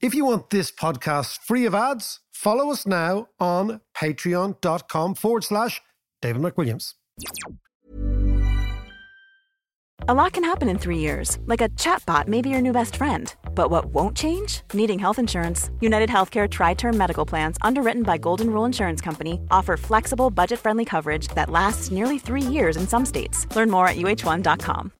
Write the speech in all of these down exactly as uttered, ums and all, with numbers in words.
If you want this podcast free of ads, follow us now on patreon.com forward slash David McWilliams. A lot can happen in three years, like a chatbot may be your new best friend. But what won't change? Needing health insurance. United Healthcare Tri-Term Medical Plans, underwritten by Golden Rule Insurance Company, offer flexible, budget-friendly coverage that lasts nearly three years in some states. Learn more at U H one dot com.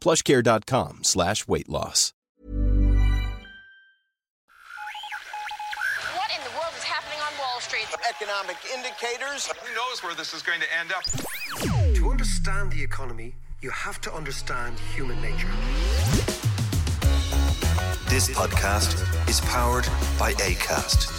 PlushCare.com slash weight loss. Economic indicators. Who knows where this is going to end up? To understand the economy, you have to understand human nature. This podcast is powered by Acast.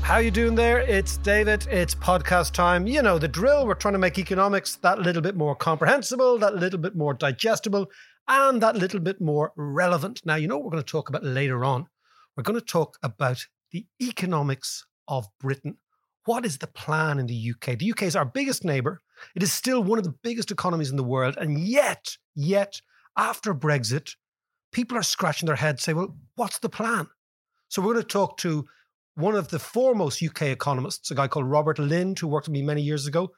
How you doing there? It's David. It's podcast time. You know the drill. We're trying to make economics that little bit more comprehensible, that little bit more digestible, and that little bit more relevant. Now, you know what we're going to talk about later on? We're going to talk about the economics of Britain. What is the plan in the U K? The U K is our biggest neighbour. It is still one of the biggest economies in the world. And yet, yet, after Brexit, people are scratching their heads, saying, well, what's the plan? So we're going to talk to one of the foremost U K economists, a guy called Robert Lind, who worked with me many years ago.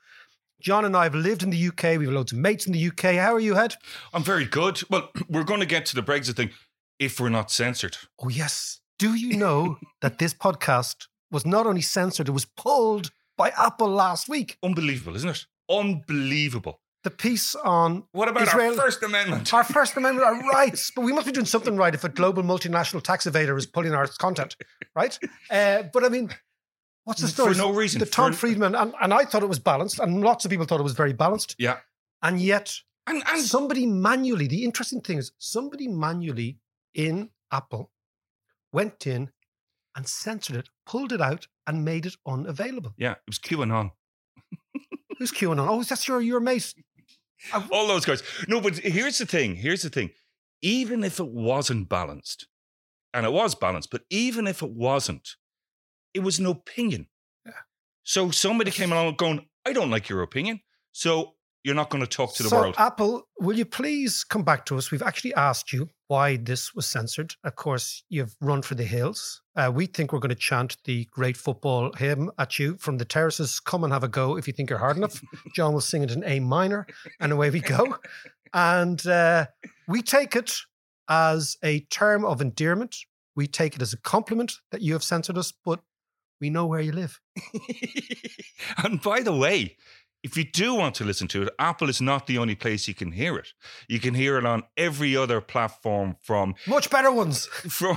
John and I have lived in the U K. We have loads of mates in the U K. How are you, Head? I'm very good. Well, we're going to get to the Brexit thing if we're not censored. Oh, yes. Do you know that this podcast was not only censored, it was pulled by Apple last week? Unbelievable, isn't it? Unbelievable. The piece on What about Israel, our First Amendment? Our First Amendment, our rights. But we must be doing something right if a global multinational tax evader is pulling our content, right? Uh, but I mean, what's the story? For no reason. The Tom For... Friedman, and, and I thought it was balanced, and lots of people thought it was very balanced. Yeah. And yet, and, and... somebody manually, the interesting thing is, somebody manually in Apple went in and censored it, pulled it out, and made it unavailable. Yeah, it was QAnon. Who's QAnon? Oh, that's your your mate. All those guys. No, but here's the thing. Here's the thing. Even if it wasn't balanced, and it was balanced, but even if it wasn't, it was an opinion. Yeah. So somebody came along going, I don't like your opinion, so you're not going to talk to the so, world. Apple, will you please come back to us? We've actually asked you why this was censored. Of course, you've run for the hills. Uh, we think we're going to chant the great football hymn at you from the terraces. Come and have a go if you think you're hard enough. John will sing it in A minor, and away we go. And uh, we take it as a term of endearment. We take it as a compliment that you have censored us, but we know where you live. And by the way, if you do want to listen to it, Apple is not the only place you can hear it. You can hear it on every other platform from... Much better ones. From,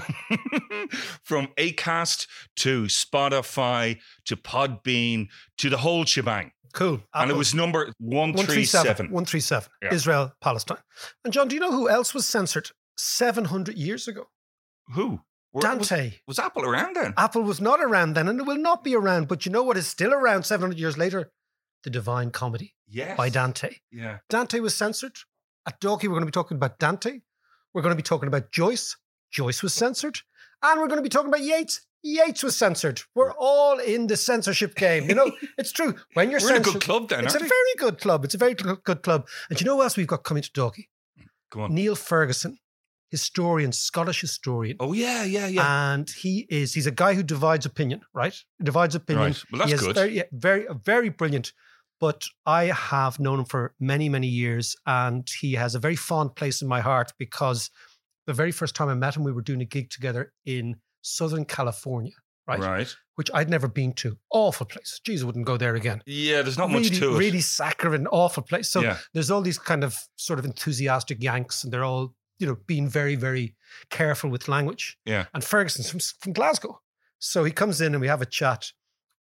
from Acast to Spotify to Podbean to the whole shebang. Cool. Apple. And it was number one thirty-seven. one thirty-seven. Yeah. Israel, Palestine. And John, do you know who else was censored seven hundred years ago? Who? Dante. Was, was Apple around then? Apple was not around then, and it will not be around. But you know what is still around seven hundred years later? The Divine Comedy, yes, by Dante. Yeah. Dante was censored. At Dalkey, we're going to be talking about Dante. We're going to be talking about Joyce. Joyce was censored. And we're going to be talking about Yeats. Yeats was censored. We're all in the censorship game. You know, it's true. When you're we're censored... We're in a good club then, It's aren't a we? very good club. It's a very good club. And you know what else we've got coming to Dalkey? Go on. Neil Ferguson, historian, Scottish historian. Oh, yeah, yeah, yeah. And he is... He's a guy who divides opinion, right? Divides opinion. Right. Well, that's good. Very, very, very brilliant... But I have known him for many, many years, and he has a very fond place in my heart because the very first time I met him, we were doing a gig together in Southern California, right? Right. Which I'd never been to. Awful place. Jeez, I wouldn't go there again. Yeah, there's not really, much to it. Really saccharine, awful place. So yeah. There's all these kind of sort of enthusiastic Yanks, and they're all, you know, being very, very careful with language. Yeah. And Ferguson's from, from Glasgow. So he comes in and we have a chat,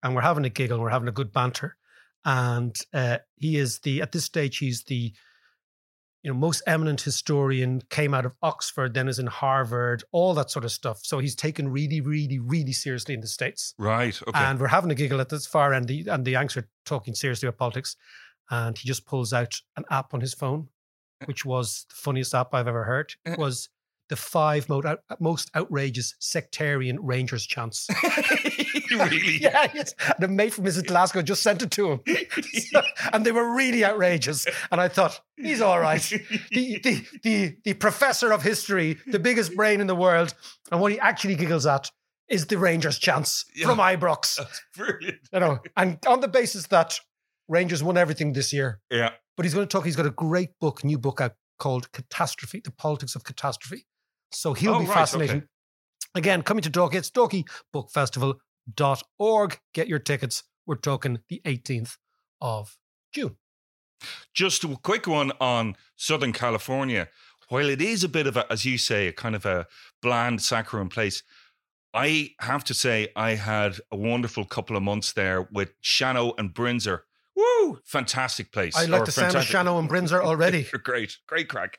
and we're having a giggle, and we're having a good banter. And uh, he is the, at this stage, he's the you know, most eminent historian, came out of Oxford, then is in Harvard, all that sort of stuff. So he's taken really, really, really seriously in the States. Right, okay. And we're having a giggle at this far end, the, and the Yanks are talking seriously about politics. And he just pulls out an app on his phone, which was the funniest app I've ever heard. It was the five most outrageous sectarian Rangers chants. Really? Yeah, yes. And a mate from Missus Glasgow just sent it to him. And they were really outrageous. And I thought, he's all right. The, the, the, the professor of history, the biggest brain in the world. And what he actually giggles at is the Rangers chants yeah. from Ibrox. That's brilliant. You know, and on the basis that Rangers won everything this year. Yeah. But he's going to talk, he's got a great book, new book out called Catastrophe, The Politics of Catastrophe. So he'll oh, be right, fascinating. Okay. Again, coming to Dalkey, it's dalkey book festival dot org. Get your tickets. We're talking the eighteenth of June. Just a quick one on Southern California. While it is a bit of a, as you say, a kind of a bland, saccharine place, I have to say I had a wonderful couple of months there with Shano and Brinzer. Woo! Fantastic place. I like or the sound of Shano and Brinzer already. Great, great crack.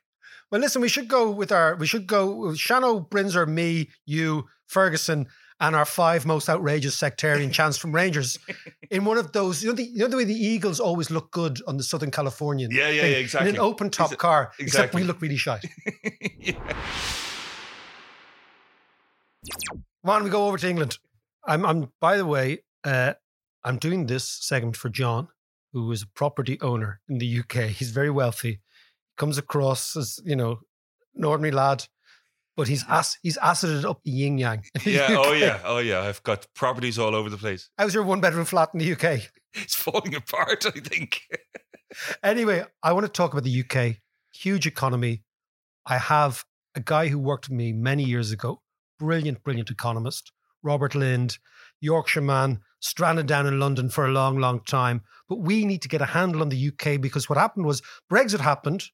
Well, listen, we should go with our, we should go with Shano, Brinzer, me, you, Ferguson, and our five most outrageous sectarian chants from Rangers. In one of those, you know, the, you know the way the Eagles always look good on the Southern Californian? Yeah, yeah, thing? yeah, exactly. In an open-top car, exactly. Except we look really shy. Yeah. Come on, we go over to England. I'm, I'm by the way, uh, I'm doing this segment for John, who is a property owner in the U K. He's very wealthy. Comes across as, you know, an ordinary lad, but he's ass, he's acided up the yin yang. Yeah, oh yeah, oh yeah. I've got properties all over the place. How's your one bedroom flat in the U K? It's falling apart, I think. Anyway, I want to talk about the U K. Huge economy. I have a guy who worked with me many years ago. Brilliant, brilliant economist. Robert Lind, Yorkshire man, stranded down in London for a long, long time. But we need to get a handle on the U K, because what happened was Brexit happened.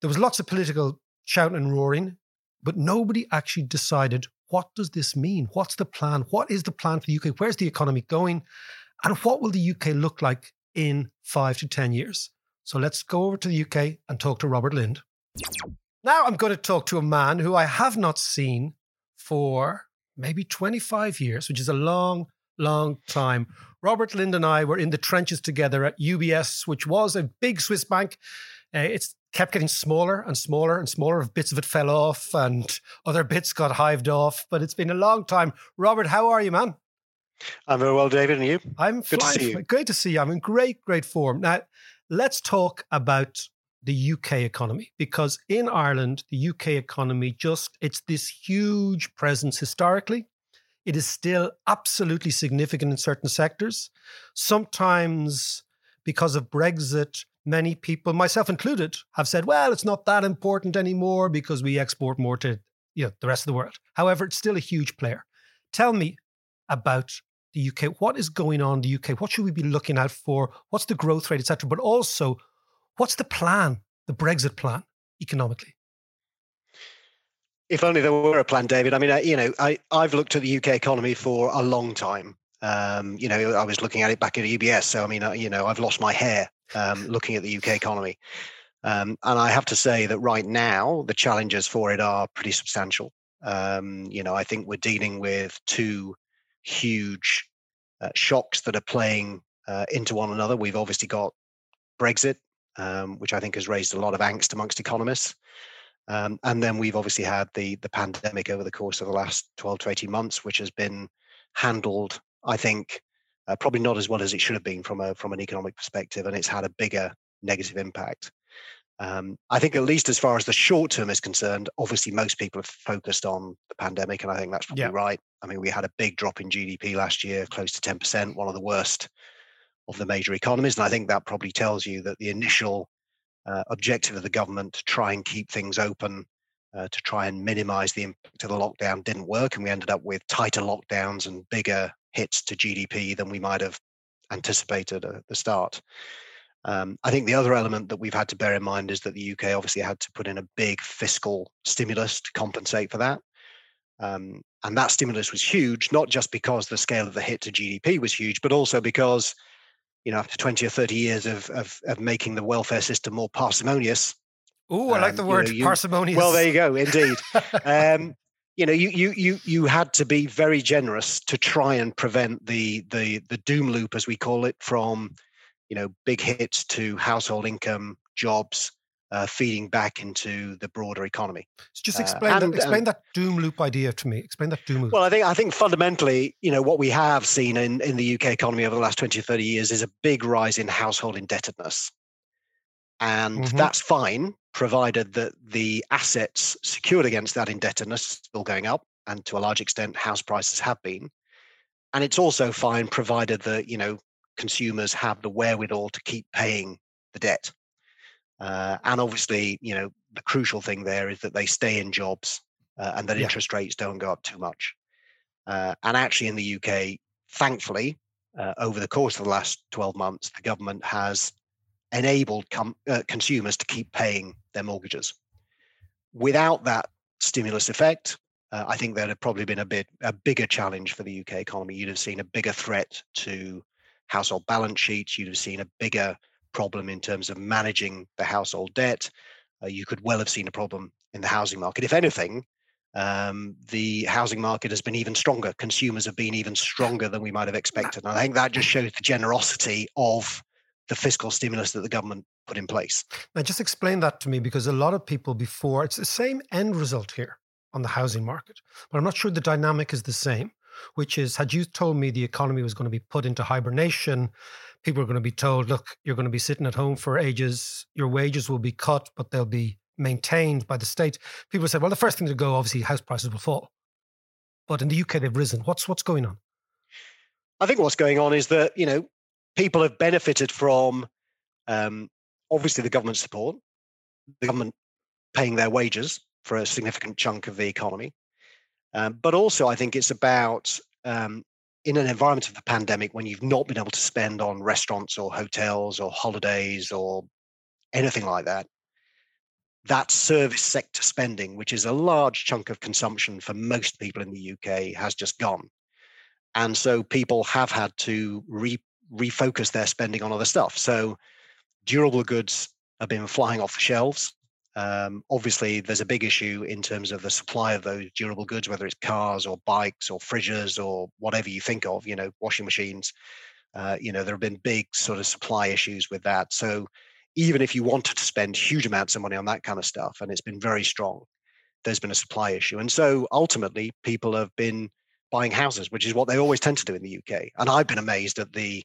There was lots of political shouting and roaring, but nobody actually decided, what does this mean? What's the plan? What is the plan for the U K? Where's the economy going? And what will the U K look like in five to ten years? So let's go over to the U K and talk to Robert Lind. Now I'm going to talk to a man who I have not seen for maybe twenty-five years, which is a long, long time. Robert Lind and I were in the trenches together at U B S, which was a big Swiss bank. Uh, it's kept getting smaller and smaller and smaller. Bits of it fell off and other bits got hived off. But it's been a long time. Robert, how are you, man? I'm very well, David, and you? I'm good fine. to see you. Great to see you. I'm in great, great form. Now, let's talk about the U K economy, because in Ireland, the U K economy just, it's this huge presence historically. It is still absolutely significant in certain sectors. Sometimes because of Brexit, many people, myself included, have said, well, it's not that important anymore because we export more to, you know, the rest of the world. However, it's still a huge player. Tell me about the U K. What is going on in the U K? What should we be looking out for? What's the growth rate, et cetera? But also, what's the plan, the Brexit plan, economically? If only there were a plan, David. I mean, I, you know, I, I've looked at the U K economy for a long time. Um, you know, I was looking at it back at U B S. So, I mean, I, you know, I've lost my hair um, looking at the U K economy. Um, and I have to say that right now, the challenges for it are pretty substantial. Um, you know, I think we're dealing with two huge uh, shocks that are playing uh, into one another. We've obviously got Brexit, Um, which I think has raised a lot of angst amongst economists. Um, and then we've obviously had the the pandemic over the course of the last twelve to eighteen months, which has been handled, I think, uh, probably not as well as it should have been from a from an economic perspective, and it's had a bigger negative impact. Um, I think at least as far as the short term is concerned, obviously most people have focused on the pandemic, and I think that's probably yeah. right. I mean, we had a big drop in G D P last year, close to ten percent, one of the worst of the major economies. And I think that probably tells you that the initial uh, objective of the government to try and keep things open, uh, to try and minimize the impact of the lockdown, didn't work. And we ended up with tighter lockdowns and bigger hits to G D P than we might have anticipated at the start. Um, I think the other element that we've had to bear in mind is that the U K obviously had to put in a big fiscal stimulus to compensate for that. Um, and that stimulus was huge, not just because the scale of the hit to G D P was huge, but also because, you know, after twenty or thirty years of, of of making the welfare system more parsimonious, Oh, I like um, the word you know, you, parsimonious. Well, there you go. Indeed. um, you know, you, you you you had to be very generous to try and prevent the the the doom loop, as we call it, from, you know, big hits to household income, jobs, uh, feeding back into the broader economy. So just explain uh, and, that, explain and, that doom loop idea to me. Explain that doom loop. Well, I think I think fundamentally, you know, what we have seen in, in the U K economy over the last twenty, thirty years is a big rise in household indebtedness. And mm-hmm. that's fine, provided that the assets secured against that indebtedness are still going up, and to a large extent, house prices have been. And it's also fine, provided that, you know, consumers have the wherewithal to keep paying the debt. Uh, and obviously, you know, the crucial thing there is that they stay in jobs uh, and that yeah. interest rates don't go up too much. Uh, and actually in the U K, thankfully, uh, over the course of the last twelve months, the government has enabled com- uh, consumers to keep paying their mortgages. Without that stimulus effect, uh, I think there'd have probably been a bit a bigger challenge for the U K economy. You'd have seen a bigger threat to household balance sheets. You'd have seen a bigger problem in terms of managing the household debt. Uh, you could well have seen a problem in the housing market. If anything, um, the housing market has been even stronger. Consumers have been even stronger than we might have expected. And I think that just shows the generosity of the fiscal stimulus that the government put in place. Now, just explain that to me, because a lot of people before, it's the same end result here on the housing market, but I'm not sure the dynamic is the same, which is, had you told me the economy was going to be put into hibernation, people are going to be told, look, you're going to be sitting at home for ages, your wages will be cut, but they'll be maintained by the state. People said, well, the first thing to go, obviously, house prices will fall. But in the U K, they've risen. What's what's going on? I think what's going on is that, you know, people have benefited from, um, obviously, the government support, the government paying their wages for a significant chunk of the economy. Um, but also, I think it's about, um, in an environment of the pandemic, when you've not been able to spend on restaurants or hotels or holidays or anything like that, that service sector spending, which is a large chunk of consumption for most people in the U K, has just gone. And so people have had to re- refocus their spending on other stuff. So durable goods have been flying off the shelves. Um, obviously, there's a big issue in terms of the supply of those durable goods, whether it's cars or bikes or fridges or whatever you think of, you know, washing machines. Uh, you know, there have been big sort of supply issues with that. So even if you wanted to spend huge amounts of money on that kind of stuff, and it's been very strong, there's been a supply issue. And so ultimately, people have been buying houses, which is what they always tend to do in the U K. And I've been amazed at the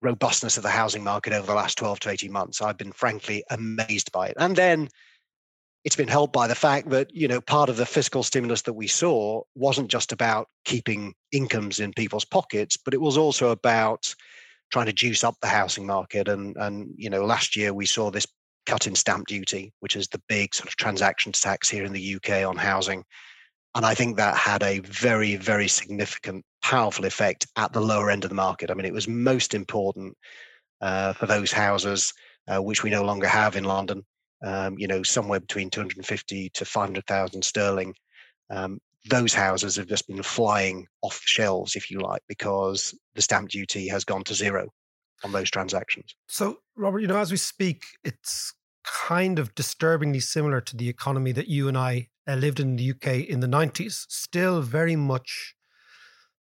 robustness of the housing market over the last twelve to eighteen months. I've been frankly amazed by it. And then it's been helped by the fact that, you know, part of the fiscal stimulus that we saw wasn't just about keeping incomes in people's pockets, but it was also about trying to juice up the housing market. And, and you know, last year we saw this cut in stamp duty, which is the big sort of transaction tax here in the U K on housing. And I think that had a very, very significant, powerful effect at the lower end of the market. I mean, it was most important uh, for those houses, uh, which we no longer have in London, um, you know, somewhere between two hundred fifty to five hundred thousand sterling. Um, those houses have just been flying off the shelves, if you like, because the stamp duty has gone to zero on those transactions. So, Robert, you know, as we speak, it's kind of disturbingly similar to the economy that you and I uh, lived in the U K in the nineties, still very much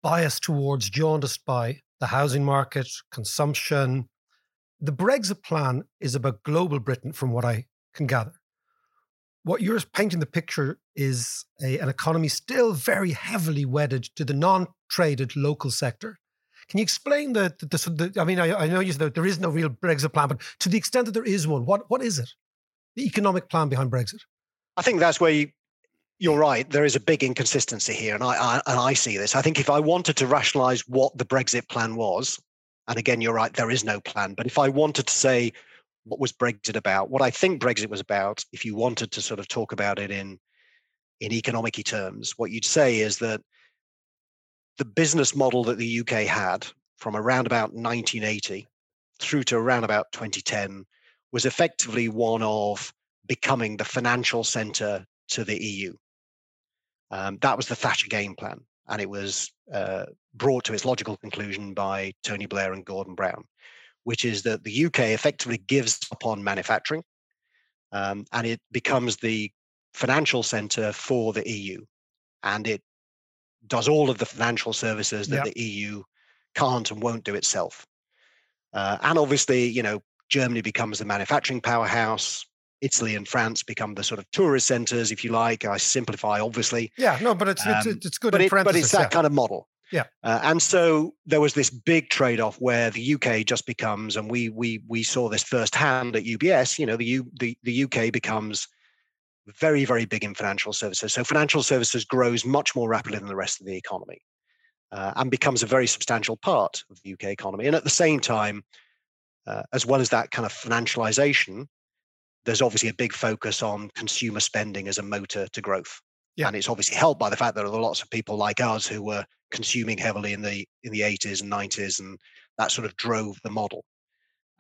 biased towards, jaundiced by the housing market, consumption. The Brexit plan is about global Britain, from what I can gather. What you're painting the picture is a, an economy still very heavily wedded to the non-traded local sector. Can you explain the, the, the, the I mean, I, I know you said that there is no real Brexit plan, but to the extent that there is one, what what is it? The economic plan behind Brexit? I think that's where you, you're right. There is a big inconsistency here, and I, I and I see this. I think if I wanted to rationalise what the Brexit plan was, and again, you're right, there is no plan. But if I wanted to say what was Brexit about, what I think Brexit was about, if you wanted to sort of talk about it in in economic terms, what you'd say is that the business model that the U K had from around about nineteen eighty through to around about twenty ten was effectively one of becoming the financial centre to the E U. Um, that was the Thatcher game plan, and it was uh, brought to its logical conclusion by Tony Blair and Gordon Brown, which is that the U K effectively gives up on manufacturing um, and it becomes the financial centre for the E U, and it does all of the financial services that yep. the E U can't and won't do itself. Uh, and obviously, you know, Germany becomes the manufacturing powerhouse. Italy and France become the sort of tourist centres, if you like. I simplify, obviously. Yeah, no, but it's um, it's, it's good. But, in it, but it's that yeah. kind of model. Yeah. Uh, and so there was this big trade-off where the U K just becomes, and we we we saw this firsthand at U B S. You know, the U, the the U K becomes very very big in financial services. So financial services grows much more rapidly than the rest of the economy, uh, and becomes a very substantial part of the U K economy. And at the same time, uh, as well as that kind of financialization, there's obviously a big focus on consumer spending as a motor to growth. Yeah. And it's obviously helped by the fact that there are lots of people like us who were consuming heavily in the in the eighties and nineties, and that sort of drove the model.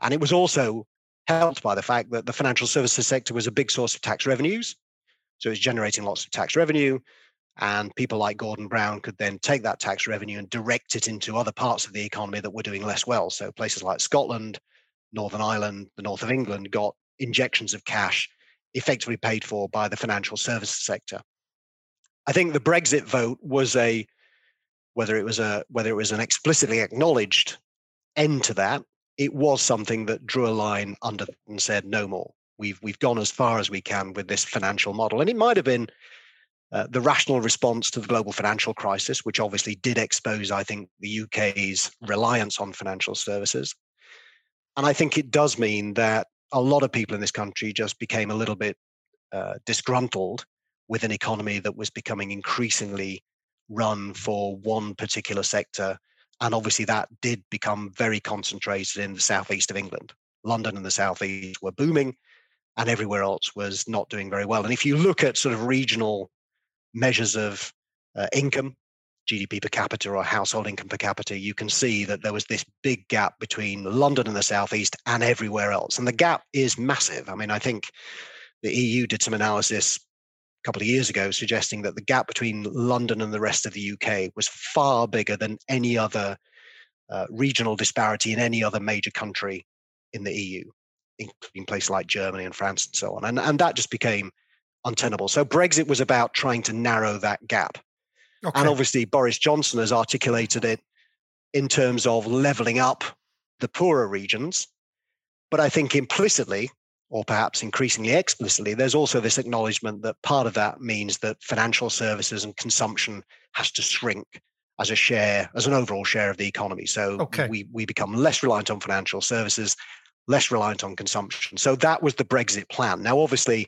And it was also helped by the fact that the financial services sector was a big source of tax revenues. So it's generating lots of tax revenue, and people like Gordon Brown could then take that tax revenue and direct it into other parts of the economy that were doing less well. So places like Scotland, Northern Ireland, the north of England got injections of cash effectively paid for by the financial services sector. I think the Brexit vote was a, whether it was a, whether it was an explicitly acknowledged end to that, it was something that drew a line under and said, no more. We've, we've gone as far as we can with this financial model. And it might've been uh, the rational response to the global financial crisis, which obviously did expose, I think, the U K's reliance on financial services. And I think it does mean that a lot of people in this country just became a little bit uh, disgruntled with an economy that was becoming increasingly run for one particular sector. And obviously that did become very concentrated in the southeast of England. London and the southeast were booming, and everywhere else was not doing very well. And if you look at sort of regional measures of uh, income, G D P per capita or household income per capita, you can see that there was this big gap between London and the southeast and everywhere else. And the gap is massive. I mean, I think the E U did some analysis a couple of years ago suggesting that the gap between London and the rest of the U K was far bigger than any other uh, regional disparity in any other major country in the E U, including places like Germany and France and so on. And, and that just became untenable. So Brexit was about trying to narrow that gap. Okay. And obviously, Boris Johnson has articulated it in terms of levelling up the poorer regions. But I think implicitly, or perhaps increasingly explicitly, there's also this acknowledgement that part of that means that financial services and consumption has to shrink as a share, as an overall share of the economy. So okay. we, we become less reliant on financial services, less reliant on consumption. So that was the Brexit plan. Now, obviously,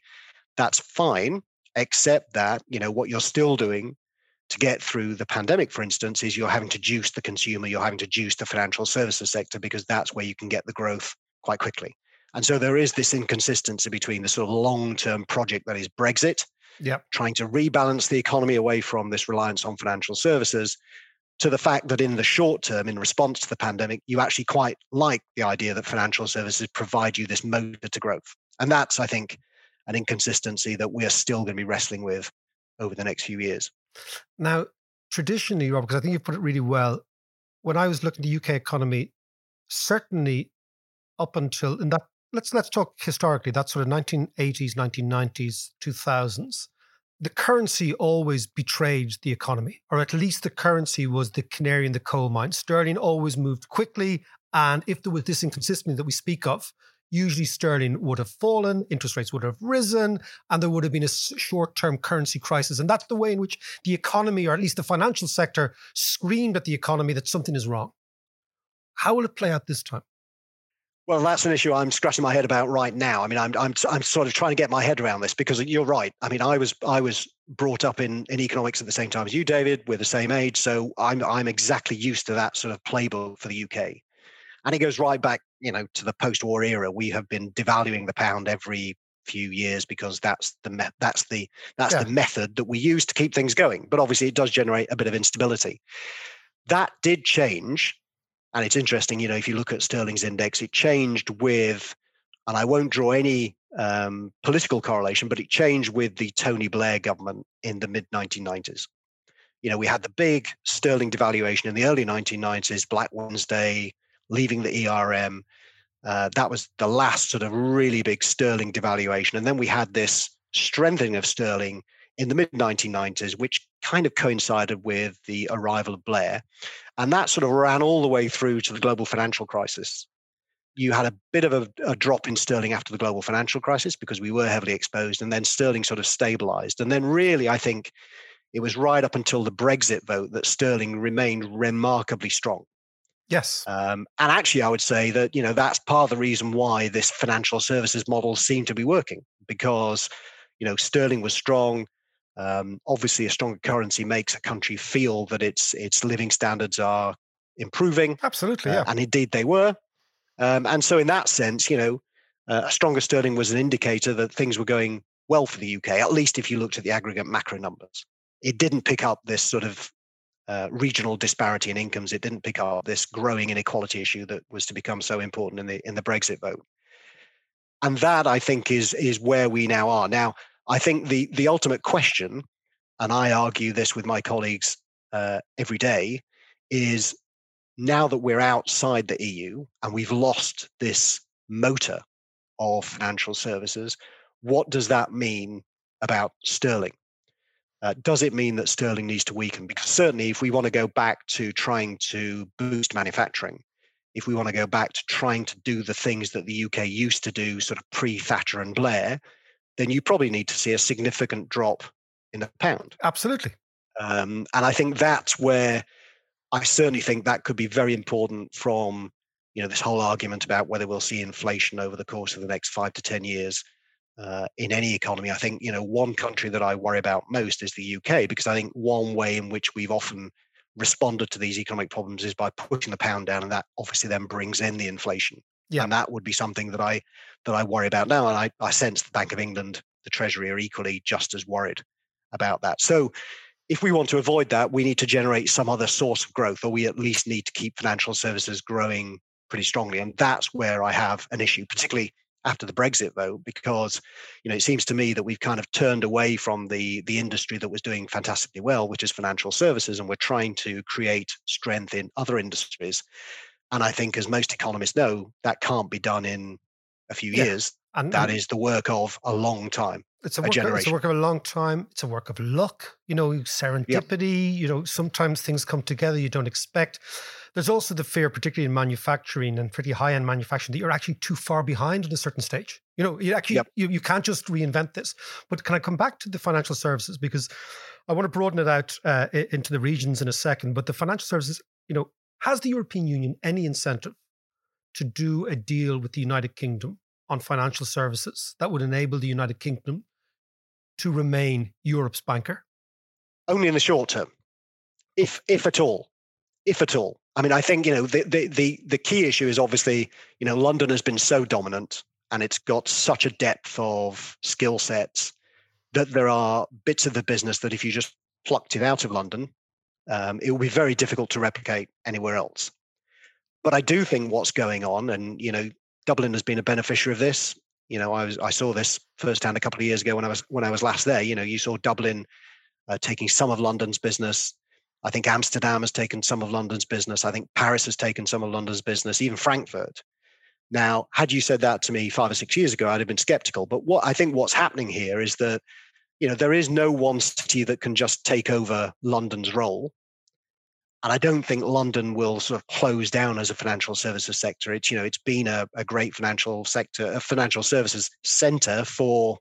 that's fine, except that, you know, what you're still doing to get through the pandemic, for instance, is you're having to juice the consumer, you're having to juice the financial services sector, because that's where you can get the growth quite quickly. And so there is this inconsistency between the sort of long-term project that is Brexit, yep. trying to rebalance the economy away from this reliance on financial services, to the fact that in the short term, in response to the pandemic, you actually quite like the idea that financial services provide you this motor to growth. And that's, I think, an inconsistency that we're still going to be wrestling with over the next few years. Now, traditionally, Rob, because I think you put it really well, when I was looking at the U K economy, certainly up until, in that, let's let's talk historically, that sort of nineteen eighties, nineteen nineties, two thousands, the currency always betrayed the economy, or at least the currency was the canary in the coal mine. Sterling always moved quickly, and if there was this inconsistency that we speak of, usually sterling would have fallen, interest rates would have risen, and there would have been a short-term currency crisis. And that's the way in which the economy, or at least the financial sector, screamed at the economy that something is wrong. How will it play out this time? Well, that's an issue I'm scratching my head about right now. I mean, I'm I'm I'm sort of trying to get my head around this, because you're right. I mean, I was I was brought up in, in economics at the same time as you, David. We're the same age, so I'm I'm exactly used to that sort of playbook for the U K. And it goes right back, you know, to the post-war era. We have been devaluing the pound every few years because that's the me- that's the that's yeah. the method that we use to keep things going. But obviously, it does generate a bit of instability. That did change, and it's interesting. You know, if you look at Sterling's index, it changed with, and I won't draw any um, political correlation, but it changed with the Tony Blair government in the mid nineteen nineties. You know, we had the big sterling devaluation in the early nineteen nineties, Black Wednesday, leaving the E R M, Uh, that was the last sort of really big sterling devaluation. And then we had this strengthening of sterling in the mid nineteen nineties, which kind of coincided with the arrival of Blair. And that sort of ran all the way through to the global financial crisis. You had a bit of a, a drop in sterling after the global financial crisis because we were heavily exposed, and then sterling sort of stabilized. And then really, I think it was right up until the Brexit vote that sterling remained remarkably strong. Yes. Um, and actually, I would say that, you know, that's part of the reason why this financial services model seemed to be working, because, you know, sterling was strong. Um, obviously, a stronger currency makes a country feel that its its living standards are improving. Absolutely, yeah. Uh, and indeed, they were. Um, and so in that sense, you know, uh, a stronger sterling was an indicator that things were going well for the U K, at least if you looked at the aggregate macro numbers. It didn't pick up this sort of Uh, regional disparity in incomes. It didn't pick up this growing inequality issue that was to become so important in the in the Brexit vote. And that, I think, is is where we now are. Now, I think the the ultimate question, and I argue this with my colleagues uh, every day, is now that we're outside the E U and we've lost this motor of financial services, what does that mean about sterling? Uh, does it mean that sterling needs to weaken? Because certainly if we want to go back to trying to boost manufacturing, if we want to go back to trying to do the things that the U K used to do sort of pre-Thatcher and Blair, then you probably need to see a significant drop in the pound. Absolutely. Um, and I think that's where I certainly think that could be very important from, you know, this whole argument about whether we'll see inflation over the course of the next five to ten years. Uh, in any economy. I think, you know, one country that I worry about most is the U K, because I think one way in which we've often responded to these economic problems is by pushing the pound down, and that obviously then brings in the inflation. Yeah. And that would be something that I that I worry about now. And I, I sense the Bank of England, the Treasury are equally just as worried about that. So if we want to avoid that, we need to generate some other source of growth, or we at least need to keep financial services growing pretty strongly. And that's where I have an issue, particularly after the Brexit vote, because, you know, it seems to me that we've kind of turned away from the the industry that was doing fantastically well, which is financial services, and we're trying to create strength in other industries. And I think, as most economists know, that can't be done in a few yeah. years. And that and is the work of a long time. It's a, work, a generation. It's a work of a long time. It's a work of luck, you know, serendipity, yep. you know, sometimes things come together you don't expect. There's also the fear, particularly in manufacturing and pretty high-end manufacturing, that you're actually too far behind at a certain stage. You know, you actually, yep. you, you can't just reinvent this. But can I come back to the financial services? Because I want to broaden it out uh, into the regions in a second. But the financial services, you know, has the European Union any incentive to do a deal with the United Kingdom on financial services that would enable the United Kingdom to remain Europe's banker? Only in the short term, if if at all, if at all. I mean, I think, you know, the the the, the key issue is obviously, you know, London has been so dominant and it's got such a depth of skill sets that there are bits of the business that if you just plucked it out of London, um, it will be very difficult to replicate anywhere else. But I do think what's going on, and, you know, Dublin has been a beneficiary of this. You know, I was I saw this firsthand a couple of years ago when I was when I was last there. You know, you saw Dublin uh, taking some of London's business. I think Amsterdam has taken some of London's business. I think Paris has taken some of London's business, even Frankfurt. Now, had you said that to me five or six years ago, I'd have been skeptical. But what I think what's happening here is that, you know, there is no one city that can just take over London's role. And I don't think London will sort of close down as a financial services sector. It's, you know, it's been a, a great financial sector, a financial services centre for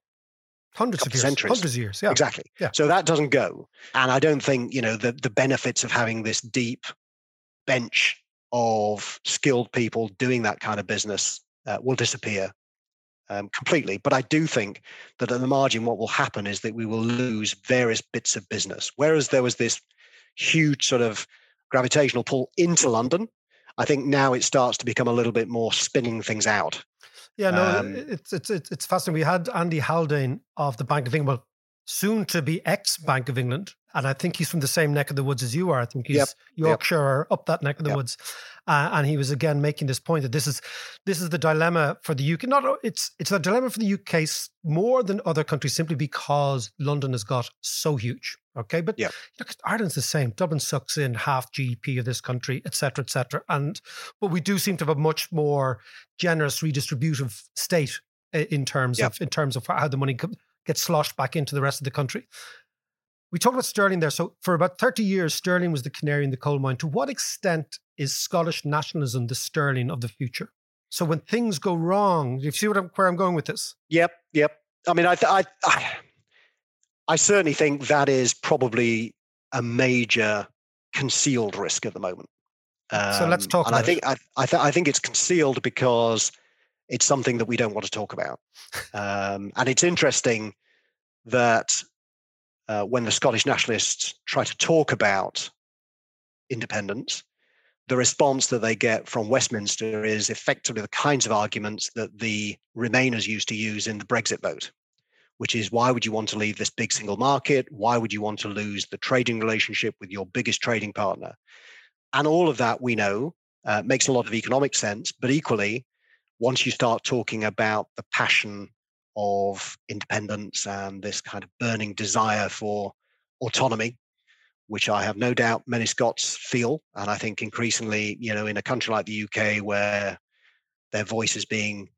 hundreds of years. Centuries. Hundreds of years, yeah, exactly. Yeah. So that doesn't go. And I don't think, you know, the the benefits of having this deep bench of skilled people doing that kind of business uh, will disappear um, completely. But I do think that at the margin, what will happen is that we will lose various bits of business. Whereas there was this huge sort of gravitational pull into London, I think now it starts to become a little bit more spinning things out. Yeah, no, um, it's it's it's fascinating. We had Andy Haldane of the Bank of England, well, soon to be ex-Bank of England, and I think he's from the same neck of the woods as you are. I think he's yep, Yorkshire, yep. up that neck of the yep. woods. Uh, and he was again making this point that this is this is the dilemma for the U K. Not it's it's a dilemma for the U K more than other countries simply because London has got so huge. Okay, but yeah. you know, Ireland's the same. Dublin sucks in half G D P of this country, et cetera, et cetera. And but we do seem to have a much more generous redistributive state in terms yeah. of in terms of how the money gets sloshed back into the rest of the country. We talked about sterling there. So for about thirty years, sterling was the canary in the coal mine. To what extent is Scottish nationalism the sterling of the future? So when things go wrong, do you see what I'm, where I'm going with this? Yep, yep. I mean, I, I, I, I certainly think that is probably a major concealed risk at the moment. Um, so let's talk. And about I think it. I, I, th- I think it's concealed because it's something that we don't want to talk about. Um, and it's interesting that. Uh, when the Scottish nationalists try to talk about independence, the response that they get from Westminster is effectively the kinds of arguments that the Remainers used to use in the Brexit vote, which is why would you want to leave this big single market? Why would you want to lose the trading relationship with your biggest trading partner? And all of that we know uh, makes a lot of economic sense, but equally, once you start talking about the passion of independence and this kind of burning desire for autonomy, which I have no doubt many Scots feel. And I think increasingly, you know, in a country like the U K where their voice is being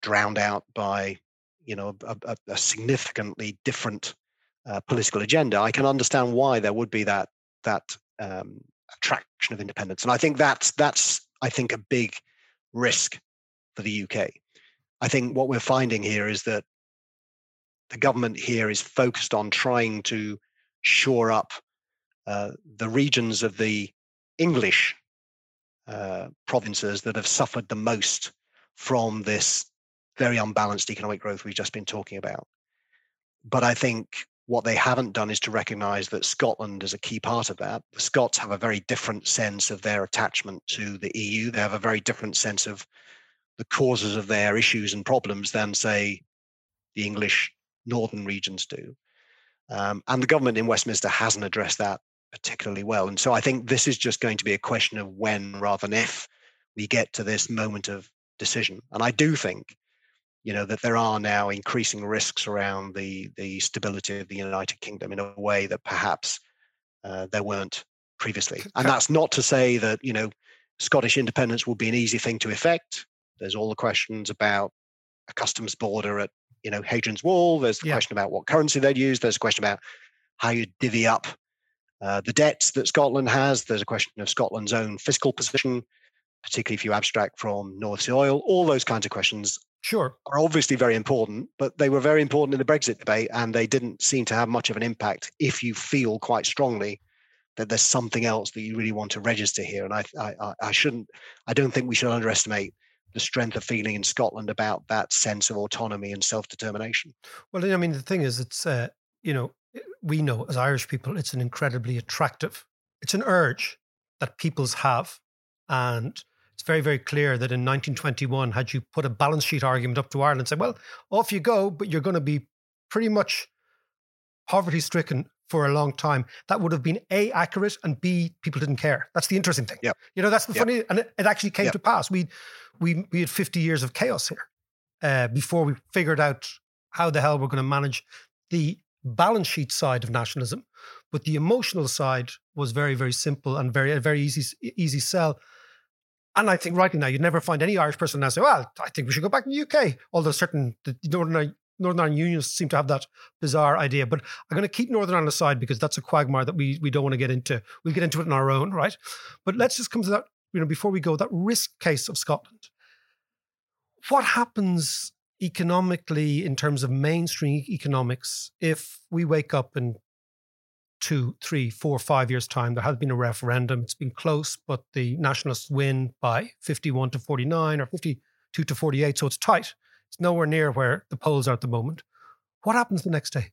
drowned out by, you know, a, a, a significantly different uh, political agenda, I can understand why there would be that that um, attraction of independence. And I think that's that's I think a big risk for the U K. I think what we're finding here is that the government here is focused on trying to shore up uh, the regions of the English uh, provinces that have suffered the most from this very unbalanced economic growth we've just been talking about. But I think what they haven't done is to recognize that Scotland is a key part of that. The Scots have a very different sense of their attachment to the E U. They have a very different sense of the causes of their issues and problems than, say, the English northern regions do. Um, and the government in Westminster hasn't addressed that particularly well. And so I think this is just going to be a question of when rather than if we get to this moment of decision. And I do think, you know, that there are now increasing risks around the, the stability of the United Kingdom in a way that perhaps uh, there weren't previously. And that's not to say that, you know, Scottish independence will be an easy thing to effect. There's all the questions about a customs border at, you know, Hadrian's Wall. There's the yeah. question about what currency they'd use. There's a question about how you divvy up uh, the debts that Scotland has. There's a question of Scotland's own fiscal position, particularly if you abstract from North Sea oil. All those kinds of questions sure. are obviously very important, but they were very important in the Brexit debate, and they didn't seem to have much of an impact if you feel quite strongly that there's something else that you really want to register here. And I, I, I shouldn't, I don't think we should underestimate the strength of feeling in Scotland about that sense of autonomy and self-determination. Well, I mean, the thing is, it's, uh, you know, we know as Irish people, it's an incredibly attractive, it's an urge that peoples have. And it's very, very clear that in nineteen twenty-one, had you put a balance sheet argument up to Ireland and said, well, off you go, but you're going to be pretty much poverty-stricken for a long time, that would have been A, accurate, and B, people didn't care. That's the interesting thing. Yep. You know, that's the funny, yep. and it, it actually came yep. to pass. We we we had fifty years of chaos here uh, before we figured out how the hell we're going to manage the balance sheet side of nationalism. But the emotional side was very, very simple and very, very easy, easy sell. And I think right now, you'd never find any Irish person now say, well, I think we should go back to the U K. Although certain, the Northern Northern Ireland unions seem to have that bizarre idea, but I'm going to keep Northern Ireland aside because that's a quagmire that we we don't want to get into. We'll get into it on our own, right? But let's just come to that, you know, before we go, that risk case of Scotland. What happens economically in terms of mainstream economics if we wake up in two, three, four, five years' time? There has been a referendum. It's been close, but the nationalists win by fifty-one to forty-nine or fifty-two to forty-eight, so it's tight. It's nowhere near where the polls are at the moment. What happens the next day?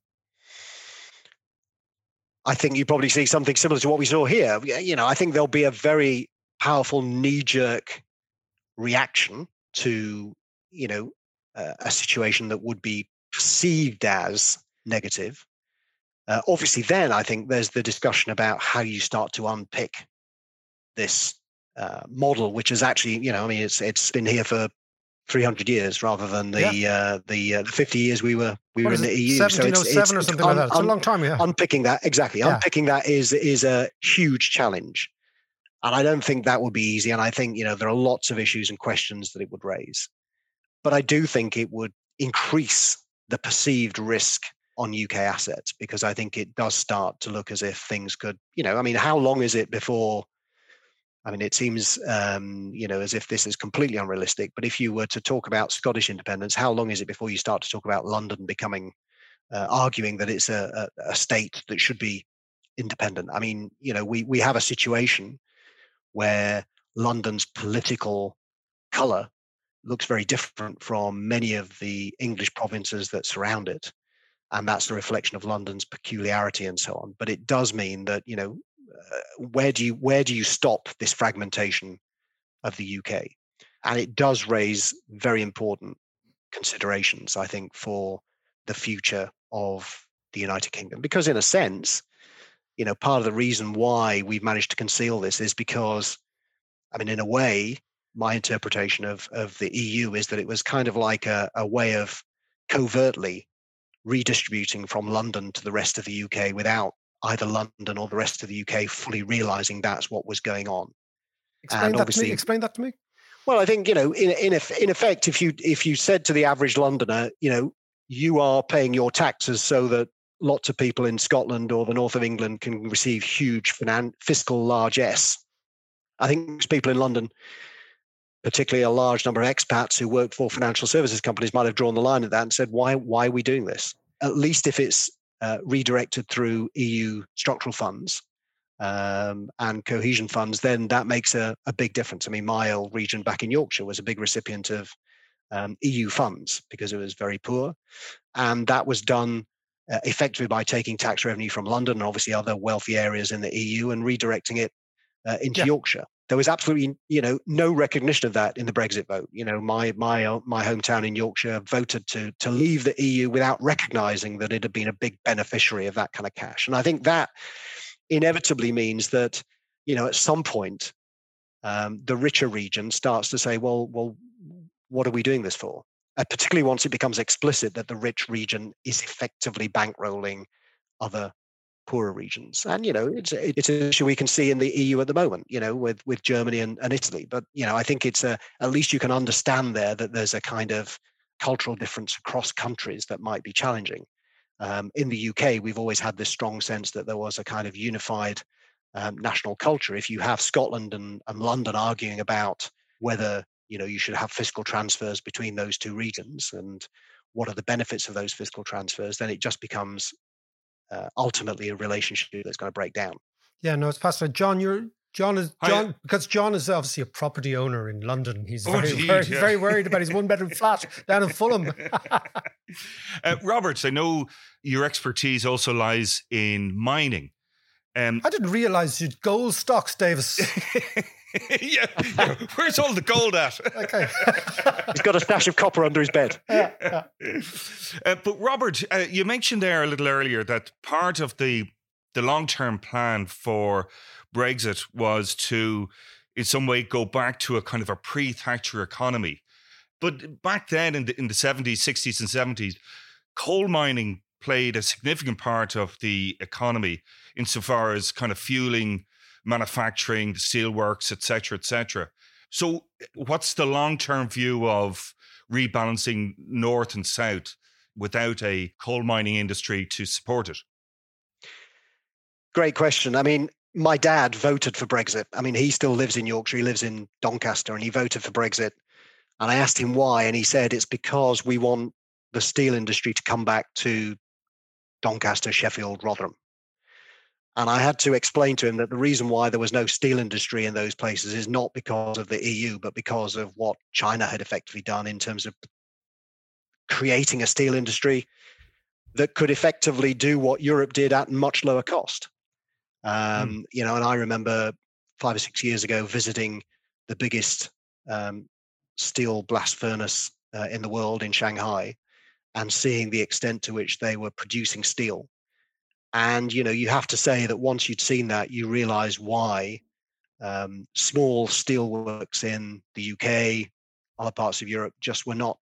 I think you probably see something similar to what we saw here. You know, I think there'll be a very powerful knee-jerk reaction to, you know, uh, a situation that would be perceived as negative. Uh, obviously, then I think there's the discussion about how you start to unpick this uh, model, which is actually, you know, I mean, it's it's been here for three hundred years rather than the yeah. uh, the uh, the fifty years we were we what were in the E U. So it's, it's, it's, or something un, like that. It's un, a long time. Yeah. Unpicking that exactly. Yeah. Unpicking that is is a huge challenge, and I don't think that would be easy. And I think, you know, there are lots of issues and questions that it would raise, but I do think it would increase the perceived risk on U K assets, because I think it does start to look as if things could, you know, I mean, how long is it before? I mean, it seems, um, you know, as if this is completely unrealistic, but if you were to talk about Scottish independence, how long is it before you start to talk about London becoming, uh, arguing that it's a, a, a state that should be independent? I mean, you know, we, we have a situation where London's political colour looks very different from many of the English provinces that surround it. And that's the reflection of London's peculiarity and so on. But it does mean that, you know, Uh, where do you where do you stop this fragmentation of the U K? And it does raise very important considerations, I think, for the future of the United Kingdom. Because in a sense, you know, part of the reason why we've managed to conceal this is because, I mean, in a way, my interpretation of, of the E U is that it was kind of like a, a way of covertly redistributing from London to the rest of the U K without either London or the rest of the U K fully realising that's what was going on. Explain and that obviously, to me. Explain that to me. Well, I think, you know, in in in effect, if you if you said to the average Londoner, you know, you are paying your taxes so that lots of people in Scotland or the north of England can receive huge finan- fiscal largesse. I think most people in London, particularly a large number of expats who work for financial services companies, might have drawn the line at that and said, why why are we doing this? At least if it's Uh, redirected through E U structural funds um, and cohesion funds, then that makes a, a big difference. I mean, my old region back in Yorkshire was a big recipient of um, E U funds because it was very poor. And that was done uh, effectively by taking tax revenue from London and obviously other wealthy areas in the E U and redirecting it uh, into yeah. Yorkshire. There was absolutely, you know, no recognition of that in the Brexit vote. You know, my my my hometown in Yorkshire voted to to leave the E U without recognising that it had been a big beneficiary of that kind of cash. And I think that inevitably means that, you know, at some point, um, the richer region starts to say, well, well, what are we doing this for? Uh, particularly once it becomes explicit that the rich region is effectively bankrolling other poorer regions. And, you know, it's it's an issue we can see in the E U at the moment, you know, with with Germany and, and Italy. But, you know, I think it's a, at least you can understand there that there's a kind of cultural difference across countries that might be challenging. Um, in the U K, we've always had this strong sense that there was a kind of unified um, national culture. If you have Scotland and, and London arguing about whether, you know, you should have fiscal transfers between those two regions and what are the benefits of those fiscal transfers, then it just becomes Uh, ultimately a relationship that's going to break down. Yeah, no, it's fascinating. John, you're John is John I, because John is obviously a property owner in London. He's oh, very, indeed, very, yeah. very worried about his one-bedroom flat down in Fulham. uh, Roberts, I know your expertise also lies in mining. Um, I didn't realise you'd gold stocks, Davis. yeah, yeah, where's all the gold at? Okay, he's got a stash of copper under his bed. Yeah, yeah. Uh, but Robert, uh, you mentioned there a little earlier that part of the the long term plan for Brexit was to, in some way, go back to a kind of a pre-Thatcher economy. But back then, in the in the seventies, sixties, and seventies, coal mining played a significant part of the economy insofar as kind of fueling manufacturing, the steelworks, et cetera, et cetera. So what's the long-term view of rebalancing north and south without a coal mining industry to support it? Great question. I mean, my dad voted for Brexit. I mean, he still lives in Yorkshire. He lives in Doncaster and he voted for Brexit. And I asked him why, and he said it's because we want the steel industry to come back to Doncaster, Sheffield, Rotherham. And I had to explain to him that the reason why there was no steel industry in those places is not because of the E U, but because of what China had effectively done in terms of creating a steel industry that could effectively do what Europe did at much lower cost. Um, mm. You know, and I remember five or six years ago visiting the biggest um, steel blast furnace uh, in the world in Shanghai and seeing the extent to which they were producing steel. And, you know, you have to say that once you'd seen that, you realize why um, small steelworks in the U K, other parts of Europe just were not,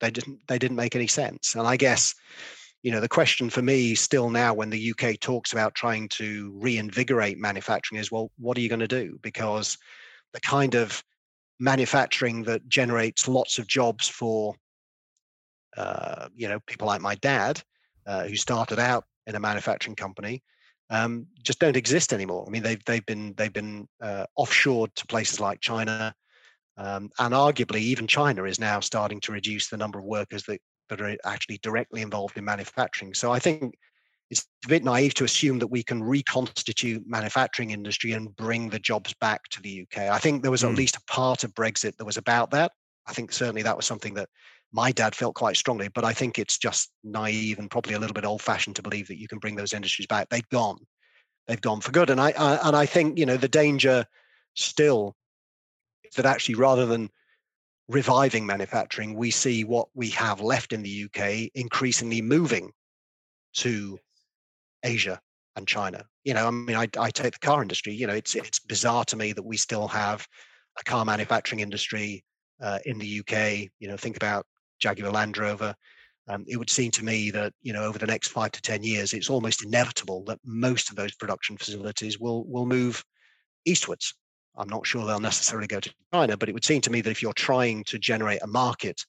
they didn't, they didn't make any sense. And I guess, you know, the question for me still now when the U K talks about trying to reinvigorate manufacturing is, well, what are you going to do? Because the kind of manufacturing that generates lots of jobs for, uh, you know, people like my dad, uh, who started out in a manufacturing company, um, just don't exist anymore. I mean, they've they've been they've been uh, offshored to places like China, um, and arguably even China is now starting to reduce the number of workers that that are actually directly involved in manufacturing. So I think it's a bit naive to assume that we can reconstitute manufacturing industry and bring the jobs back to the U K. I think there was mm. at least a part of Brexit that was about that. I think certainly that was something that my dad felt quite strongly, but I think it's just naive and probably a little bit old-fashioned to believe that you can bring those industries back. They've gone, they've gone for good. And I, I and I think, you know, the danger still is that actually rather than reviving manufacturing, we see what we have left in the U K increasingly moving to Asia and China. You know, I mean, I, I take the car industry. You know, it's it's bizarre to me that we still have a car manufacturing industry uh, in the U K. You know, think about Jaguar Land Rover. Um, it would seem to me that, you know, over the next five to ten years, it's almost inevitable that most of those production facilities will will move eastwards. I'm not sure they'll necessarily go to China, but it would seem to me that if you're trying to generate a market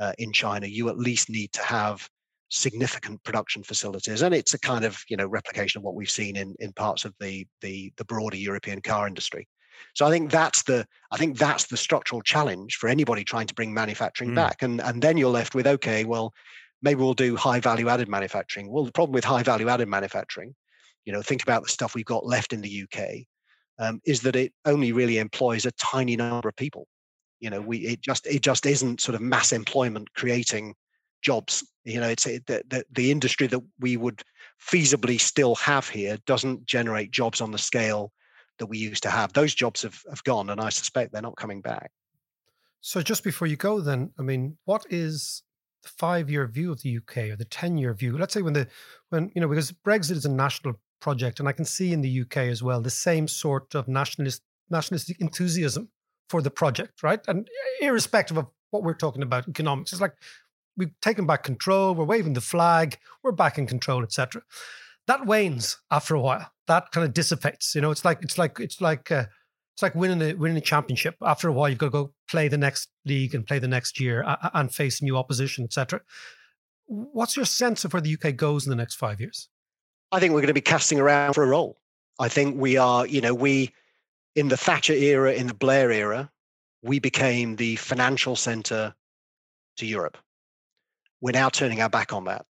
uh, in China, you at least need to have significant production facilities. And it's a kind of, you know, replication of what we've seen in, in parts of the, the the broader European car industry. So I think that's the I think that's the structural challenge for anybody trying to bring manufacturing mm. back. And and then you're left with, okay, well, maybe we'll do high value added manufacturing. Well, the problem with high value added manufacturing, you know, think about the stuff we've got left in the U K, um, is that it only really employs a tiny number of people. You know, we it just it just isn't sort of mass employment creating jobs. You know, it's it, the, the the industry that we would feasibly still have here doesn't generate jobs on the scale that we used to have. Those jobs have, have gone, and I suspect they're not coming back. So just before you go then, I mean, what is the five-year view of the U K or the ten-year view? Let's say when the, when, you know, because Brexit is a national project, and I can see in the U K as well, the same sort of nationalist, nationalistic enthusiasm for the project, right? And irrespective of what we're talking about economics, it's like, we've taken back control, we're waving the flag, we're back in control, et cetera. That wanes after a while. That kind of dissipates. You know, it's like it's like it's like uh, it's like winning a winning a championship. After a while, you've got to go play the next league and play the next year and face new opposition, et cetera. What's your sense of where the U K goes in the next five years? I think we're going to be casting around for a role. I think we are. You know, we in the Thatcher era, in the Blair era, we became the financial centre to Europe. We're now turning our back on that.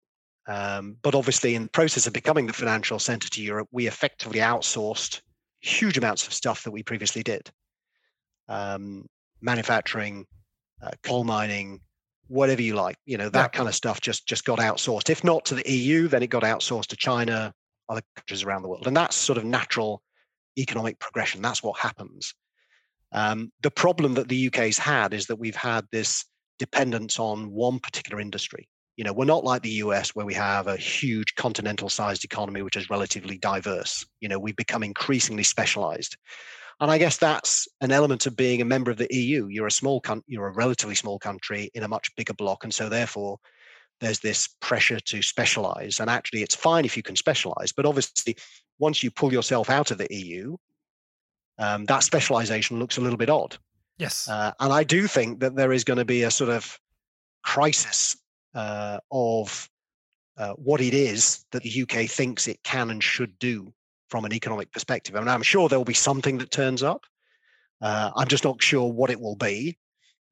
Um, but obviously, in the process of becoming the financial centre to Europe, we effectively outsourced huge amounts of stuff that we previously did. Um, manufacturing, uh, coal mining, whatever you like, you know, that yeah. kind of stuff just, just got outsourced. If not to the E U, then it got outsourced to China, other countries around the world. And that's sort of natural economic progression. That's what happens. Um, the problem that the U K's had is that we've had this dependence on one particular industry. You know, we're not like the U S where we have a huge continental sized economy, which is relatively diverse. You know, we've become increasingly specialized. And I guess that's an element of being a member of the E U. You're a small country, you're a relatively small country in a much bigger block. And so therefore there's this pressure to specialize. And actually it's fine if you can specialize, but obviously once you pull yourself out of the E U, um, that specialization looks a little bit odd. Yes. Uh, and I do think that there is going to be a sort of crisis uh, of uh, what it is that the U K thinks it can and should do from an economic perspective. I mean, I'm sure there will be something that turns up. Uh, I'm just not sure what it will be.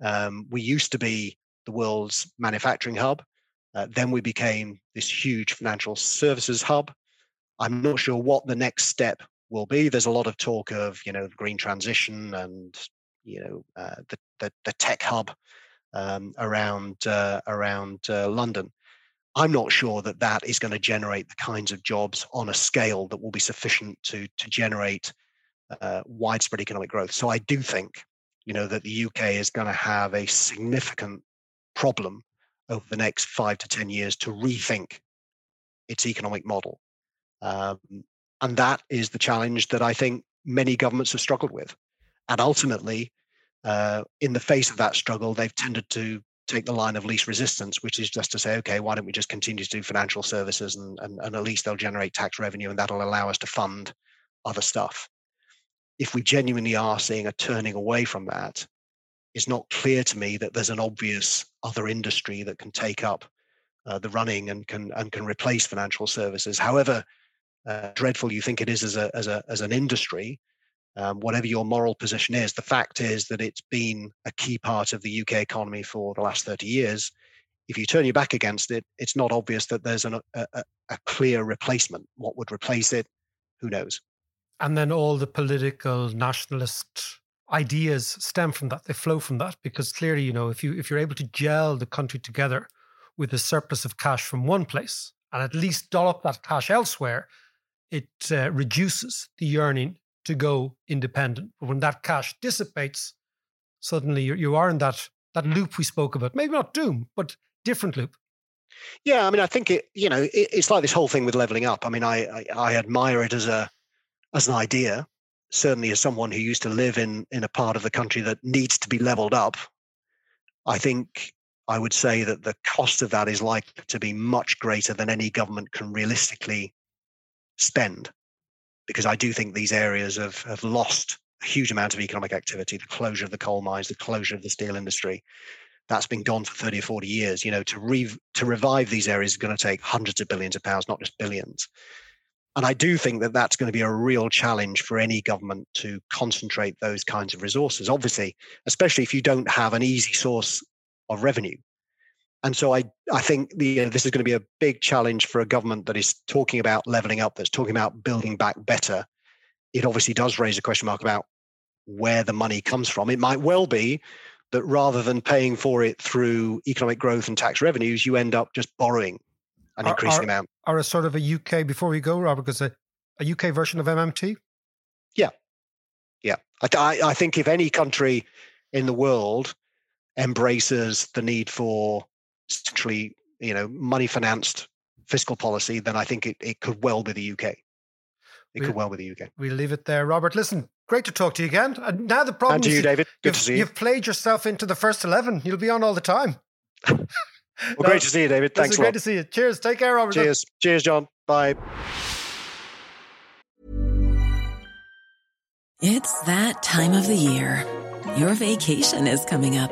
Um, we used to be the world's manufacturing hub. Uh, then we became this huge financial services hub. I'm not sure what the next step will be. There's a lot of talk of, you know, green transition and you know, uh, the, the the tech hub um, around uh, around uh, London. I'm not sure that that is going to generate the kinds of jobs on a scale that will be sufficient to to generate uh, widespread economic growth. So I do think, you know, that the U K is going to have a significant problem over the next five to ten years to rethink its economic model, um, and that is the challenge that I think many governments have struggled with. And ultimately, uh, in the face of that struggle, they've tended to take the line of least resistance, which is just to say, okay, why don't we just continue to do financial services and, and, and at least they'll generate tax revenue and that'll allow us to fund other stuff. If we genuinely are seeing a turning away from that, it's not clear to me that there's an obvious other industry that can take up uh, the running and can and can replace financial services. However uh, dreadful you think it is as a as a as an industry, um, whatever your moral position is, the fact is that it's been a key part of the U K economy for the last thirty years. If you turn your back against it, it's not obvious that there's an, a, a clear replacement. What would replace it? Who knows? And then all the political nationalist ideas stem from that. They flow from that, because clearly, you know, if you if you're able to gel the country together with a surplus of cash from one place and at least dollop that cash elsewhere, it uh, reduces the yearning to go independent. But when that cash dissipates, suddenly you, you are in that that loop we spoke about. Maybe not doom, but different loop. Yeah, I mean, I think it. You know, it, it's like this whole thing with levelling up. I mean, I, I I admire it as a as an idea. Certainly as someone who used to live in, in a part of the country that needs to be leveled up, I think I would say that the cost of that is likely to be much greater than any government can realistically spend, because I do think these areas have, have lost a huge amount of economic activity, the closure of the coal mines, the closure of the steel industry. That's been gone for thirty or forty years. You know, to, re, to revive these areas is going to take hundreds of billions of pounds, not just billions. And I do think that that's going to be a real challenge for any government to concentrate those kinds of resources, obviously, especially if you don't have an easy source of revenue. And so I, I think the, you know, this is going to be a big challenge for a government that is talking about levelling up, that's talking about building back better. It obviously does raise a question mark about where the money comes from. It might well be that rather than paying for it through economic growth and tax revenues, you end up just borrowing an increasing are, are, amount. Or a sort of a U K, before we go, Robert, because a, a U K version of M M T? Yeah. Yeah. I, I think if any country in the world embraces the need for essentially, you know, money-financed fiscal policy, then I think it, it could well be the U K. It we'll, could well be the U K. We'll leave it there, Robert. Listen, great to talk to you again. And now the problem and to is you, David. Good to see you. You've played yourself into the first eleven. You'll be on all the time. Well, no, great to see you, David. Thanks a lot. Great to see you. Cheers. Take care, Robert. Cheers. Cheers, John. Bye. It's that time of the year. Your vacation is coming up.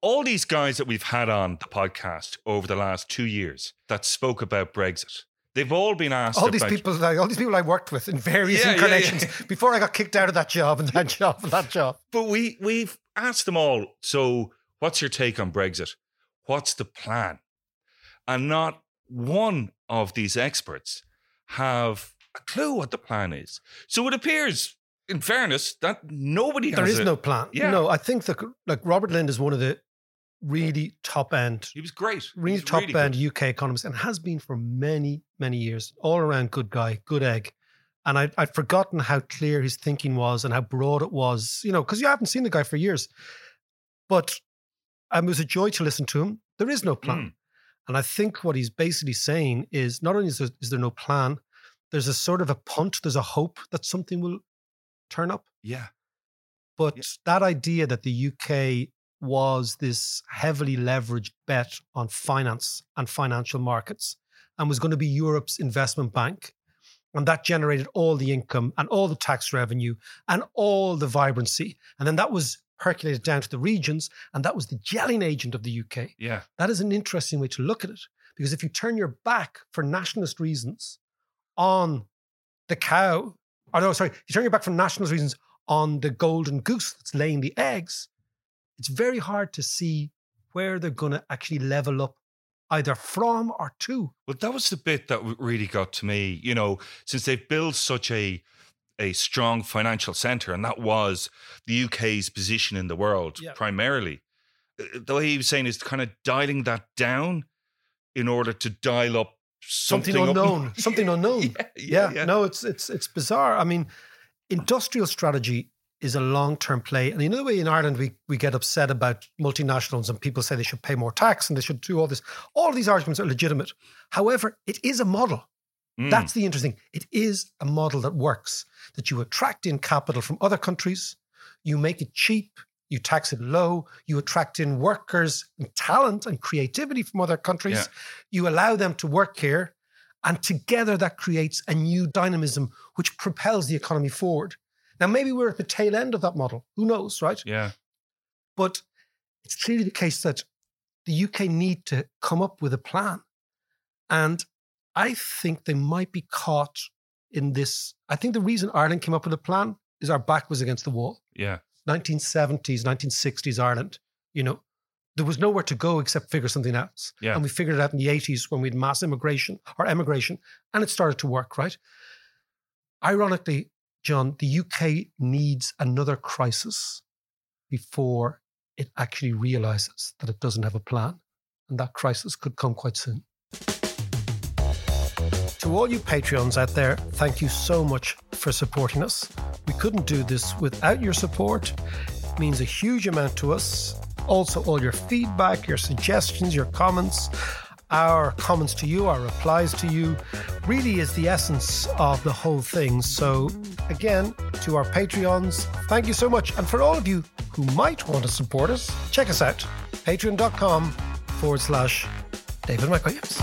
All these guys that we've had on the podcast over the last two years that spoke about Brexit, they've all been asked. All these about, people, all these people I worked with in various yeah, incarnations yeah, yeah. before I got kicked out of that job and that job and that job. But we we've asked them all. So, what's your take on Brexit? What's the plan? And not one of these experts have a clue what the plan is. So it appears, in fairness, that nobody has. There is a, no plan. Yeah. No, I think that like Robert Lind is one of the really top end. He was great. Really was top really end good. U K economist, and has been for many, many years. All around good guy, good egg. And I, I'd forgotten how clear his thinking was and how broad it was, you know, because you haven't seen the guy for years. But um, it was a joy to listen to him. There is no plan. Mm. And I think what he's basically saying is not only is there, is there no plan, there's a sort of a punt, there's a hope that something will turn up. Yeah. But yeah. that idea that the U K was this heavily leveraged bet on finance and financial markets and was going to be Europe's investment bank, and that generated all the income and all the tax revenue and all the vibrancy. And then that was percolated down to the regions, and that was the gelling agent of the U K. Yeah. That is an interesting way to look at it, because if you turn your back for nationalist reasons on the cow, or no, sorry, you turn your back for nationalist reasons on the golden goose that's laying the eggs, it's very hard to see where they're going to actually level up either from or to. Well, that was the bit that really got to me, you know, since they've built such a a strong financial centre, and that was the U K's position in the world, yeah. primarily. The way he was saying is kind of dialing that down in order to dial up something, something unknown. Up. Something unknown. yeah, yeah, yeah. yeah, no, it's it's it's bizarre. I mean, industrial strategy is a long-term play. And another way in Ireland we, we get upset about multinationals and people say they should pay more tax and they should do all this. All these arguments are legitimate. However, it is a model. Mm. That's the interesting. It is a model that works, that you attract in capital from other countries, you make it cheap, you tax it low, you attract in workers and talent and creativity from other countries, yeah. you allow them to work here, and together that creates a new dynamism which propels the economy forward. Now, maybe we're at the tail end of that model. Who knows, right? Yeah. But it's clearly the case that the U K need to come up with a plan. And I think they might be caught in this. I think the reason Ireland came up with a plan is our back was against the wall. Yeah. nineteen seventies, nineteen sixties Ireland, you know, there was nowhere to go except figure something else. Yeah. And we figured it out in the eighties when we had mass immigration or emigration, and it started to work, right? Ironically, John, the U K needs another crisis before it actually realises that it doesn't have a plan. And that crisis could come quite soon. To all you Patreons out there, thank you so much for supporting us. We couldn't do this without your support. It means a huge amount to us. Also, all your feedback, your suggestions, your comments, our comments to you, our replies to you, really is the essence of the whole thing. So again, to our Patreons, thank you so much. And for all of you who might want to support us, check us out, patreon.com forward slash David McWilliams.